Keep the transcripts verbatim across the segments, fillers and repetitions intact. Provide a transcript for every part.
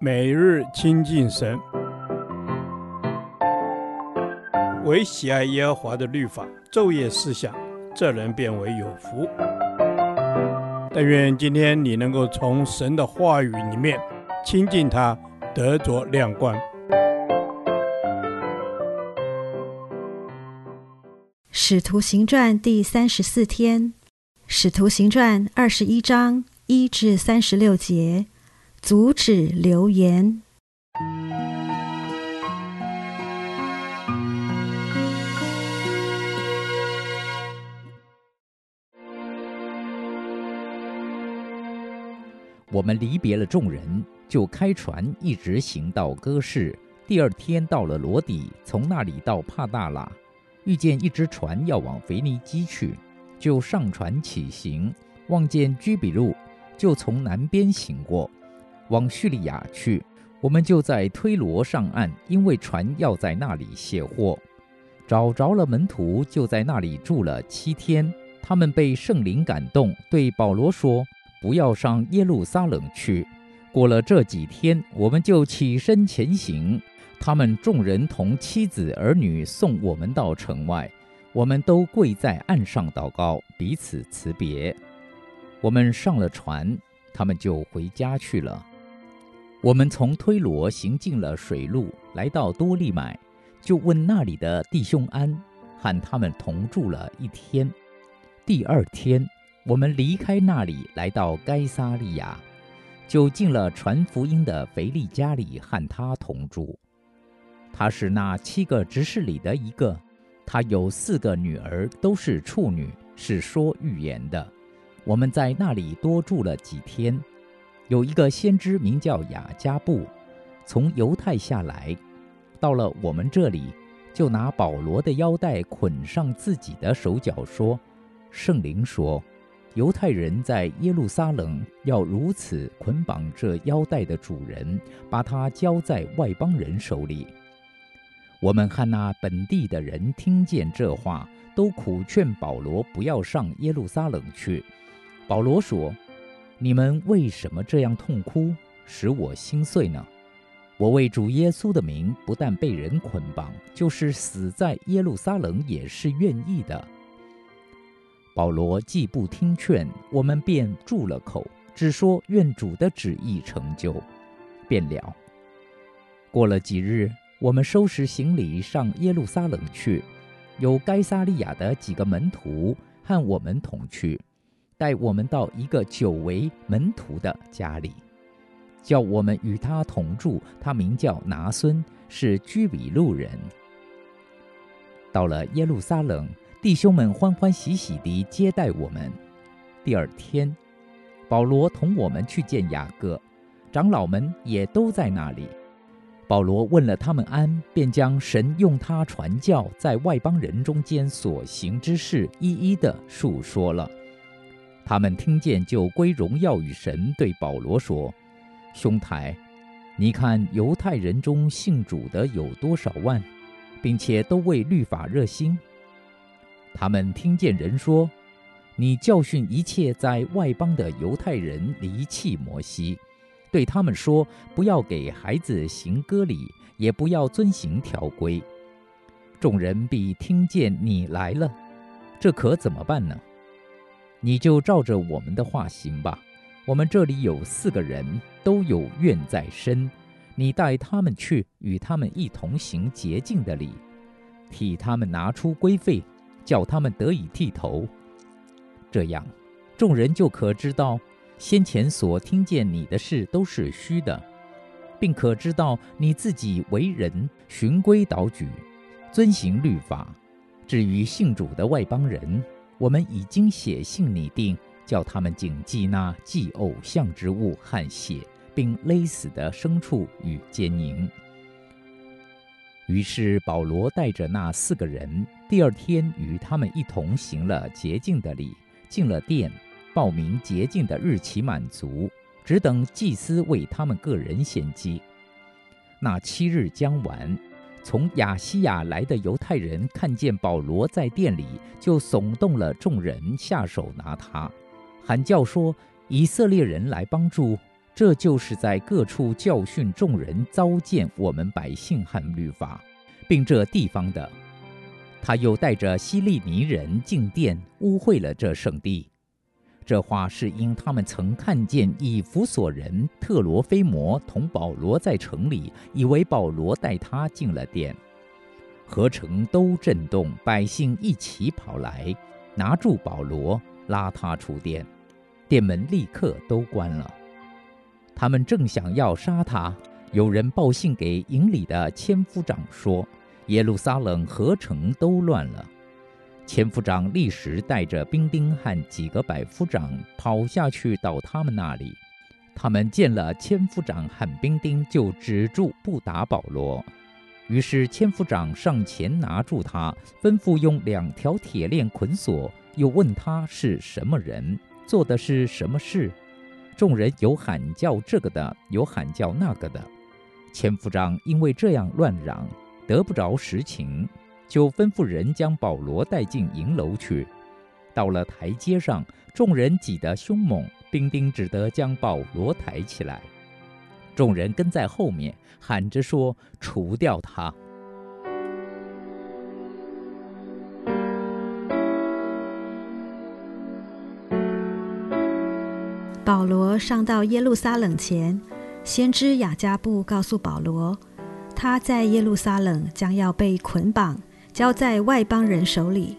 每日亲近神，唯喜爱耶和华的律法，昼夜思想，这人便为有福。但愿今天你能够从神的话语里面亲近他，得着亮光。使徒行传第三十四天，使徒行传二十一章一至三十六节，阻止流言。我们离别了众人，就开船一直行到哥士。第二天到了罗底，从那里到帕大拉，遇见一只船要往腓尼基去，就上船起行。望见居比路，就从南边行过，往叙利亚去。我们就在推罗上岸，因为船要在那里卸货。找着了门徒，就在那里住了七天。他们被圣灵感动，对保罗说，不要上耶路撒冷去。过了这几天，我们就起身前行。他们众人同妻子儿女送我们到城外，我们都跪在岸上祷告，彼此辞别。我们上了船，他们就回家去了。我们从推罗行进了水路，来到多利买，就问那里的弟兄安，和他们同住了一天。第二天，我们离开那里，来到该撒利亚，就进了传福音的腓力家里，和他同住。他是那七个执事里的一个，他有四个女儿，都是处女，是说预言的。我们在那里多住了几天。有一个先知名叫雅加布，从犹太下来，到了我们这里，就拿保罗的腰带捆上自己的手脚，说，圣灵说，犹太人在耶路撒冷要如此捆绑这腰带的主人，把他交在外邦人手里。我们和那本地的人听见这话，都苦劝保罗不要上耶路撒冷去。保罗说，你们为什么这样痛哭，使我心碎呢？我为主耶稣的名不但被人捆绑，就是死在耶路撒冷也是愿意的。保罗既不听劝，我们便住了口，只说愿主的旨意成就，便了。过了几日，我们收拾行李上耶路撒冷去。有该撒利亚的几个门徒和我们同去，带我们到一个久违门徒的家里，叫我们与他同住。他名叫拿孙，是居比路人。到了耶路撒冷，弟兄们欢欢喜喜地接待我们。第二天，保罗同我们去见雅各，长老们也都在那里。保罗问了他们安，便将神用他传教在外邦人中间所行之事一一的述说了。他们听见就归荣耀与神，对保罗说，兄台，你看犹太人中信主的有多少万，并且都为律法热心。他们听见人说，你教训一切在外邦的犹太人离弃摩西，对他们说，不要给孩子行割礼，也不要遵行条规。众人必听见你来了，这可怎么办呢？你就照着我们的话行吧。我们这里有四个人，都有怨在身，你带他们去，与他们一同行洁净的礼，替他们拿出规费，叫他们得以剃头。这样，众人就可知道先前所听见你的事都是虚的，并可知道你自己为人循规蹈矩，遵行律法。至于信主的外邦人，我们已经写信拟定，叫他们谨记那祭偶像之物和血，并勒死的牲畜与奸淫。于是保罗带着那四个人，第二天与他们一同行了洁净的礼，进了殿，报名洁净的日期满足，只等祭司为他们个人献祭。那七日将完，从亚细亚来的犹太人看见保罗在殿里，就耸动了众人，下手拿他，喊叫说，以色列人来帮助，这就是在各处教训众人，糟践我们百姓和律法，并这地方的。他又带着希利尼人进殿，污秽了这圣地。这话是因他们曾看见以弗所人特罗非摩同保罗在城里，以为保罗带他进了殿。合城都震动，百姓一起跑来，拿住保罗，拉他出殿，殿门立刻都关了。他们正想要杀他，有人报信给营里的千夫长说，耶路撒冷合城都乱了。千夫长立时带着兵丁和几个百夫长跑下去到他们那里，他们见了千夫长和兵丁，就止住不打保罗。于是千夫长上前拿住他，吩咐用两条铁链捆锁，又问他是什么人，做的是什么事。众人有喊叫这个的，有喊叫那个的。千夫长因为这样乱嚷，得不着实情，就吩咐人将保罗带进营楼去。到了台阶上，众人挤得凶猛，兵丁只得将保罗抬起来。众人跟在后面，喊着说，除掉他。保罗上到耶路撒冷前，先知雅加布告诉保罗，他在耶路撒冷将要被捆绑，交在外邦人手里。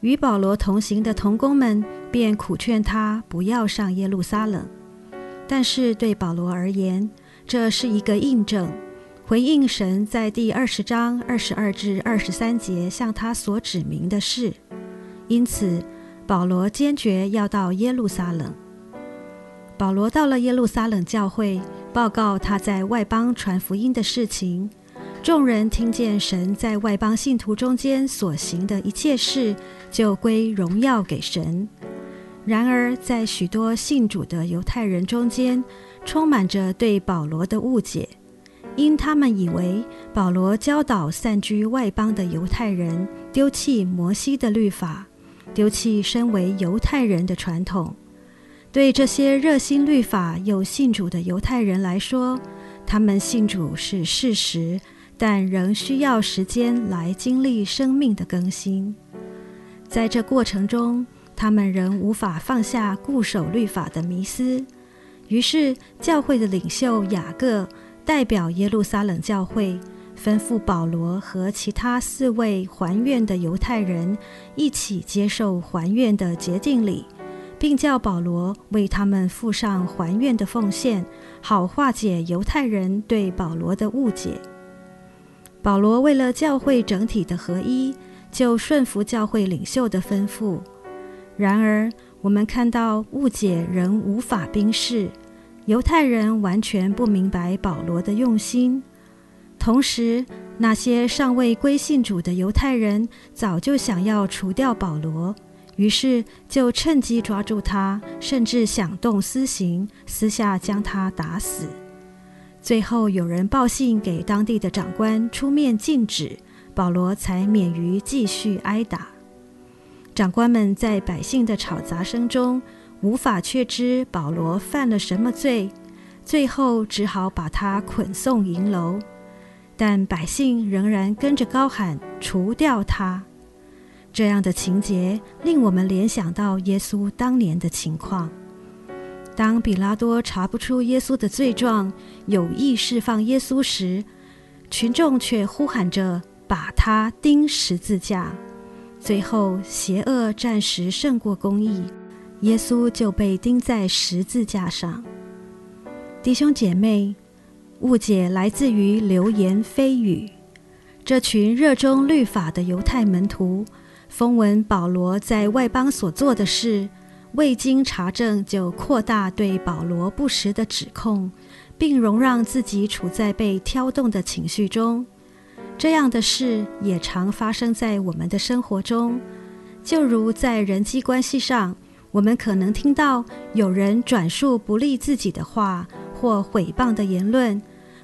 与保罗同行的同工们便苦劝他不要上耶路撒冷。但是对保罗而言，这是一个印证，回应神在第二十章二十二至二十三节向他所指明的事。因此，保罗坚决要到耶路撒冷。保罗到了耶路撒冷教会，报告他在外邦传福音的事情。众人听见神在外邦信徒中间所行的一切事，就归荣耀给神。然而在许多信主的犹太人中间，充满着对保罗的误解，因他们以为保罗教导散居外邦的犹太人丢弃摩西的律法，丢弃身为犹太人的传统。对这些热心律法又信主的犹太人来说，他们信主是事实，但仍需要时间来经历生命的更新。在这过程中，他们仍无法放下固守律法的迷思，于是教会的领袖雅各代表耶路撒冷教会，吩咐保罗和其他四位还愿的犹太人一起接受还愿的洁净礼，并叫保罗为他们付上还愿的奉献，好化解犹太人对保罗的误解。保罗为了教会整体的合一，就顺服教会领袖的吩咐。然而，我们看到误解仍无法冰释，犹太人完全不明白保罗的用心。同时，那些尚未归信主的犹太人早就想要除掉保罗，于是就趁机抓住他，甚至想动私刑，私下将他打死。最后有人报信给当地的长官，出面禁止，保罗才免于继续挨打。长官们在百姓的吵杂声中，无法确知保罗犯了什么罪，最后只好把他捆送营楼。但百姓仍然跟着高喊，除掉他。这样的情节令我们联想到耶稣当年的情况。当比拉多查不出耶稣的罪状，有意释放耶稣时，群众却呼喊着把他钉十字架。最后邪恶暂时胜过公义，耶稣就被钉在十字架上。弟兄姐妹，误解来自于流言蜚语。这群热衷律法的犹太门徒风闻保罗在外邦所做的事，未经查证就扩大对保罗不实的指控，并容让自己处在被挑动的情绪中。这样的事也常发生在我们的生活中，就如在人际关系上，我们可能听到有人转述不利自己的话或诽谤的言论，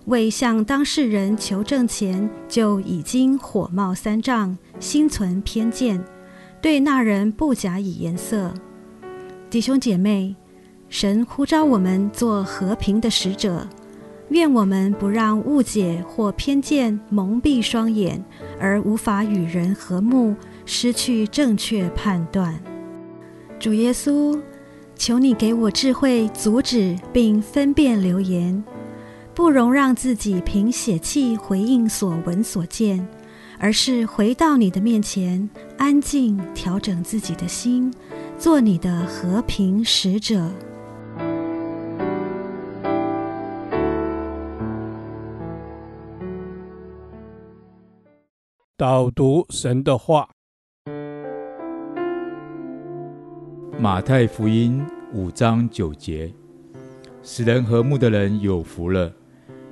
未向当事人求证前就已经火冒三丈，心存偏见，对那人不假以颜色。弟兄姐妹，神呼召我们做和平的使者，愿我们不让误解或偏见蒙蔽双眼，而无法与人和睦，失去正确判断。主耶稣，求你给我智慧，阻止并分辨流言，不容让自己凭血气回应所闻所见，而是回到你的面前，安静调整自己的心，做你的和平使者。导读神的话，马太福音五章九节，使人和睦的人有福了，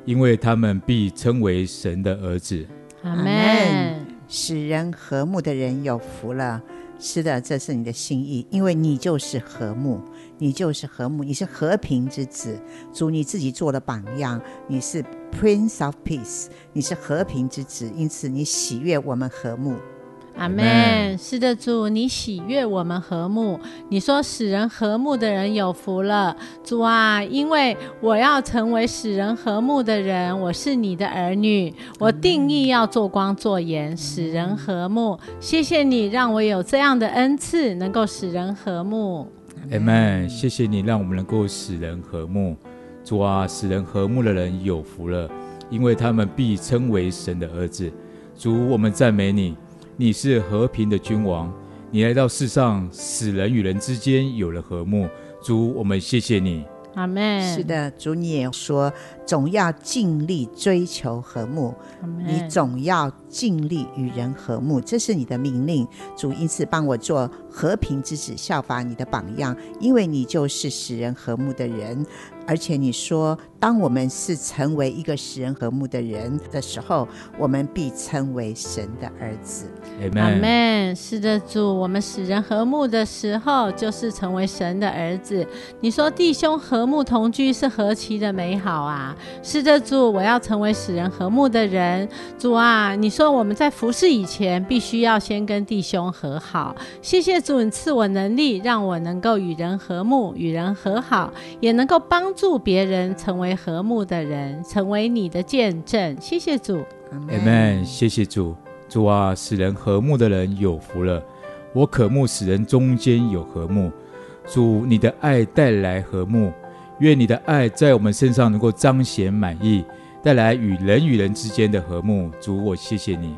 因为他们必称为神的儿子。阿们。使人和睦的人有福了，是的，这是你的心意，因为你就是和睦，你就是和睦，你是和平之子。主，你自己做了榜样，你是 Prince of Peace， 你是和平之子，因此你喜悦我们和睦。阿们。是的，主，你喜悦我们和睦，你说使人和睦的人有福了。主啊，因为我要成为使人和睦的人，我是你的儿女，我定义要做光做盐，使人和睦。谢谢你让我有这样的恩赐，能够使人和睦。阿们。谢谢你让我们能够使人和睦。主啊，使人和睦的人有福了，因为他们必称为神的儿子。主，我们赞美你，你是和平的君王，你来到世上，使人与人之间有了和睦。主，我们谢谢你。阿们。是的，主，你也说总要尽力追求和睦，你总要尽力与人和睦，这是你的命令。主，因此帮我做和平之子，效法你的榜样，因为你就是使人和睦的人。而且你说当我们是成为一个使人和睦的人的时候，我们必称为神的儿子。 Amen, Amen。 是的，主，我们使人和睦的时候就是成为神的儿子。你说弟兄和睦同居是何其的美好啊。是的，主，我要成为使人和睦的人。主啊，你说我们在服事以前必须要先跟弟兄和好。谢谢主，你赐我能力，让我能够与人和睦，与人和好，也能够帮助别人成为和睦的人，成为你的见证。谢谢主。 Amen。 谢谢主。主啊，使人和睦的人有福了，我渴慕使人中间有和睦。主，你的爱带来和睦，愿你的爱在我们身上能够彰显满意，带来与人与人之间的和睦。主，我谢谢你。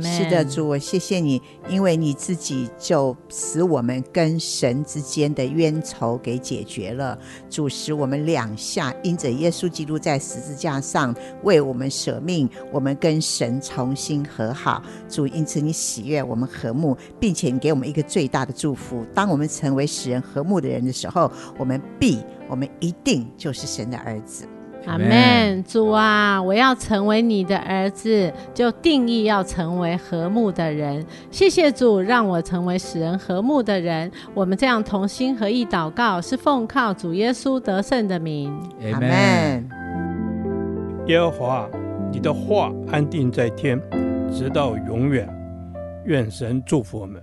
是的，主，我谢谢你，因为你自己就使我们跟神之间的冤仇给解决了。主，使我们两下因着耶稣基督在十字架上为我们舍命，我们跟神重新和好。主，因此你喜悦我们和睦，并且你给我们一个最大的祝福，当我们成为使人和睦的人的时候，我们必我们一定就是神的儿子。阿们。主啊，我要成为你的儿子，就定义要成为和睦的人。谢谢主，让我成为使人和睦的人。我们这样同心合意祷告，是奉靠主耶稣得胜的名。阿们。耶和华，你的话安定在天，直到永远。愿神祝福我们。